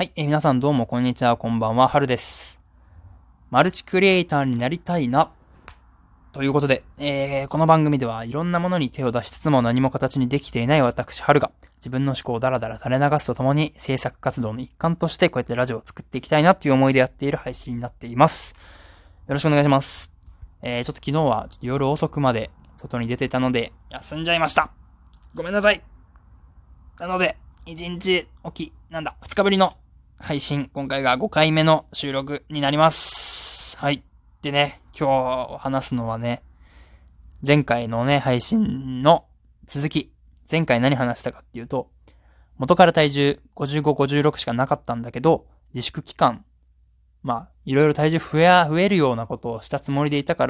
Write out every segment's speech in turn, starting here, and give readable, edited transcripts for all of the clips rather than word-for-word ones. はい、皆さんどうもこんにちは、こんばんは、はるです。マルチクリエイターになりたいなということで、この番組ではいろんなものに手を出しつつも何も形にできていない私、はるが自分の思考をダラダラ垂れ流すとともに制作活動の一環としてこうやってラジオを作っていきたいなという思いでやっている配信になっています。よろしくお願いします。ちょっと昨日は夜遅くまで外に出てたので休んじゃいました。ごめんなさい。なので、2日ぶりの配信、今回が5回目の収録になります。はい。でね、今日話すのはね、前回のね、配信の続き。前回何話したかっていうと、元から体重55、56しかなかったんだけど、自粛期間、いろいろ体重増えるようなことをしたつもりでいたか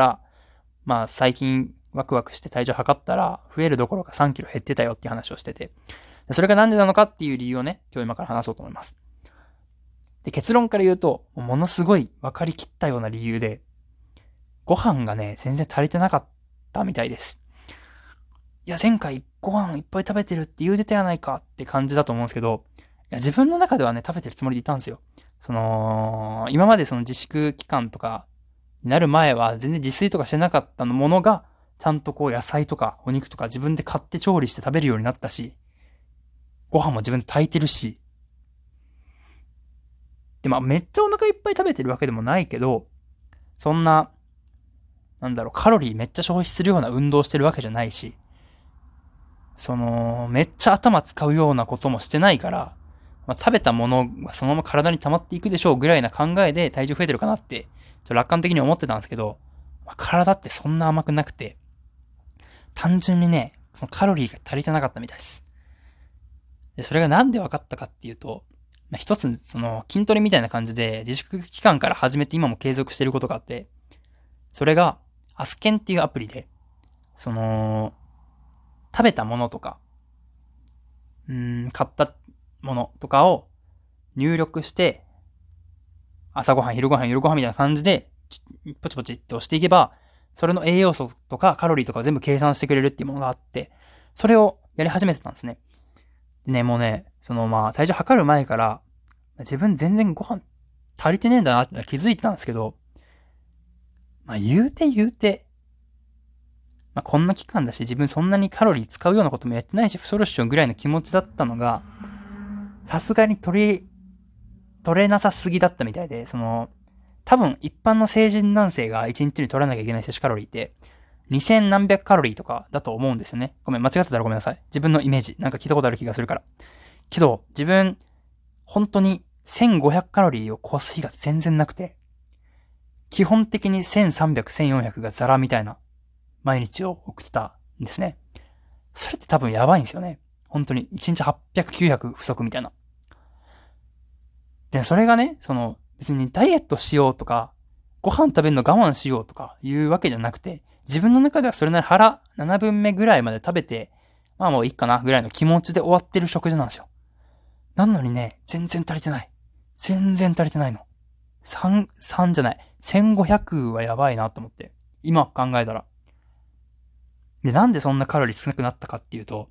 ら、最近ワクワクして体重測ったら、増えるどころか3キロ減ってたよって話をしてて、それがなんでなのかっていう理由をね、今日今から話そうと思います。で、結論から言うと、ものすごい分かりきったような理由で、ご飯がね、全然足りてなかったみたいです。いや、前回ご飯いっぱい食べてるって言うてたやないかって感じだと思うんですけど、いや、自分の中ではね、食べてるつもりでいたんですよ。今までその自粛期間とかになる前は、全然自炊とかしてなかったものが、ちゃんとこう野菜とかお肉とか自分で買って調理して食べるようになったし、ご飯も自分で炊いてるし、で、めっちゃお腹いっぱい食べてるわけでもないけど、そんな、カロリーめっちゃ消費するような運動してるわけじゃないし、めっちゃ頭使うようなこともしてないから、食べたものはそのまま体に溜まっていくでしょうぐらいな考えで体重増えてるかなって、楽観的に思ってたんですけど、体ってそんな甘くなくて、単純にね、そのカロリーが足りてなかったみたいです。で、それがなんで分かったかっていうと、一つ、筋トレみたいな感じで、自粛期間から始めて今も継続してることがあって、それが、アスケンっていうアプリで、食べたものとか、買ったものとかを入力して、朝ごはん、昼ごはん、夜ごはんみたいな感じで、ポチポチって押していけば、それの栄養素とかカロリーとか全部計算してくれるっていうものがあって、それをやり始めてたんですね。ね、もうね、体重測る前から、自分全然ご飯足りてねえんだなって気づいてたんですけど、言うて、こんな期間だし、自分そんなにカロリー使うようなこともやってないし、太るっしょぐらいの気持ちだったのが、さすがに取れなさすぎだったみたいで、多分一般の成人男性が1日に取らなきゃいけない摂取カロリーって、2000何百カロリーとかだと思うんですよね。ごめん、間違ってたらごめんなさい。自分のイメージ。聞いたことある気がするから。けど、自分、本当に1500カロリーを超す日が全然なくて、基本的に1300、1400がザラみたいな毎日を送ってたんですね。それって多分やばいんですよね。本当に。1日800、900不足みたいな。で、それがね、別にダイエットしようとか、ご飯食べるの我慢しようとかいうわけじゃなくて、自分の中ではそれなり腹7分目ぐらいまで食べて、もういいかなぐらいの気持ちで終わってる食事なんですよ。なのにね、全然足りてない。の。1500はやばいなと思って。今考えたら。で、なんでそんなカロリー少なくなったかっていうと、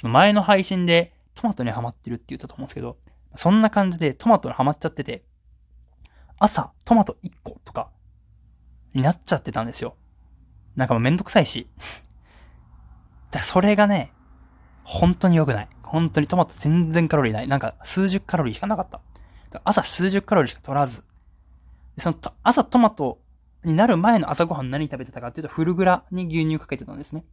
その前の配信でトマトにハマってるって言ったと思うんですけど、そんな感じでトマトにハマっちゃってて、朝トマト1個とかになっちゃってたんですよ。もうめんどくさいし。だそれがね、本当に良くない。本当にトマト全然カロリーない。数十カロリーしかなかった。朝数十カロリーしか取らず。朝トマトになる前の朝ごはん何食べてたかっていうと、フルグラに牛乳かけてたんですね。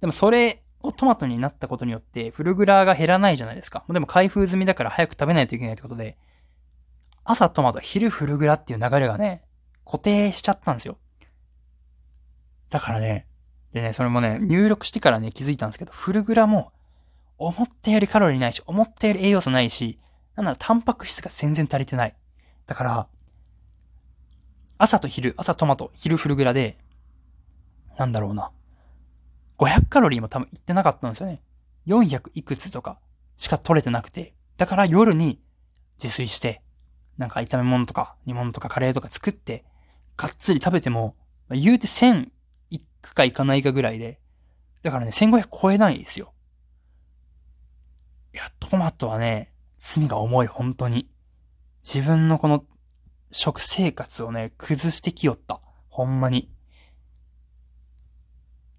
でもそれをトマトになったことによって、フルグラが減らないじゃないですか。でも開封済みだから早く食べないといけないってことで、朝トマト、昼フルグラっていう流れがね、固定しちゃったんですよ。だからね、でね、それもね、入力してからね、気づいたんですけど、フルグラも、思ったよりカロリーないし、思ったより栄養素ないし、なんならタンパク質が全然足りてない。だから、朝と昼、朝トマト、昼フルグラで、500カロリーも多分いってなかったんですよね。400いくつとかしか取れてなくて、だから夜に自炊して、炒め物とか煮物とかカレーとか作って、がっつり食べても、言うて1000、行くか行かないかぐらいで。だからね、1500超えないですよ。いや、トマトはね、罪が重い、本当に。自分のこの食生活をね、崩してきよった。ほんまに。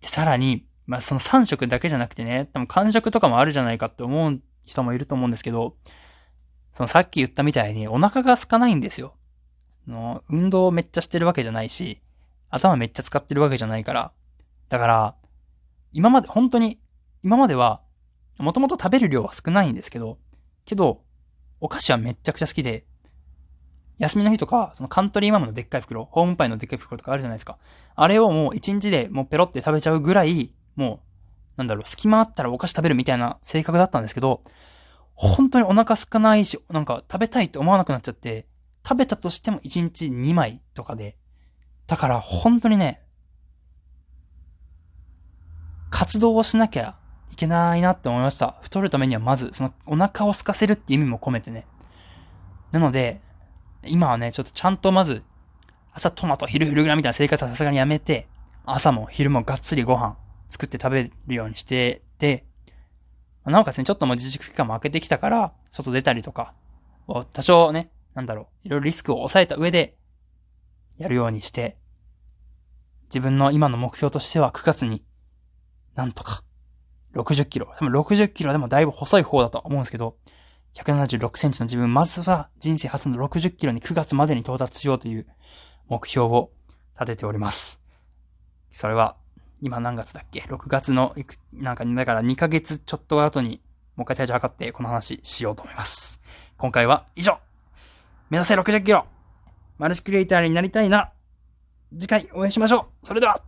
でさらに、まあ、その3食だけじゃなくてね、多分間食とかもあるじゃないかって思う人もいると思うんですけど、そのさっき言ったみたいにお腹が空かないんですよ。運動をめっちゃしてるわけじゃないし、頭めっちゃ使ってるわけじゃないから。だから、今までは、もともと食べる量は少ないんですけど、お菓子はめっちゃくちゃ好きで、休みの日とか、そのカントリーマムのでっかい袋、ホームパイのでっかい袋とかあるじゃないですか。あれをもう一日でもうペロって食べちゃうぐらい、もう、隙間あったらお菓子食べるみたいな性格だったんですけど、本当にお腹空かないし、なんか食べたいって思わなくなっちゃって、食べたとしても1日2枚とかで。だから本当にね、活動をしなきゃいけないなって思いました。太るためにはまず、そのお腹を空かせるって意味も込めてね。なので、今はね、ちょっとちゃんとまず、朝トマト、昼フルグラみたいな生活はさすがにやめて、朝も昼もがっつりご飯作って食べるようにしてて、なおかつね、ちょっともう自粛期間も空けてきたから、外出たりとか、多少ね、いろいろリスクを抑えた上で、やるようにして、自分の今の目標としては9月に、なんとか、60キロ。多分60キロでもだいぶ細い方だと思うんですけど、176センチの自分、まずは人生初の60キロに9月までに到達しようという目標を立てております。それは、今何月だっけ ?6 月の、だから2ヶ月ちょっと後に、もう一回体重測ってこの話しようと思います。今回は以上。目指せ60キロマルチクリエイターになりたいな。次回お会いしましょう。それでは。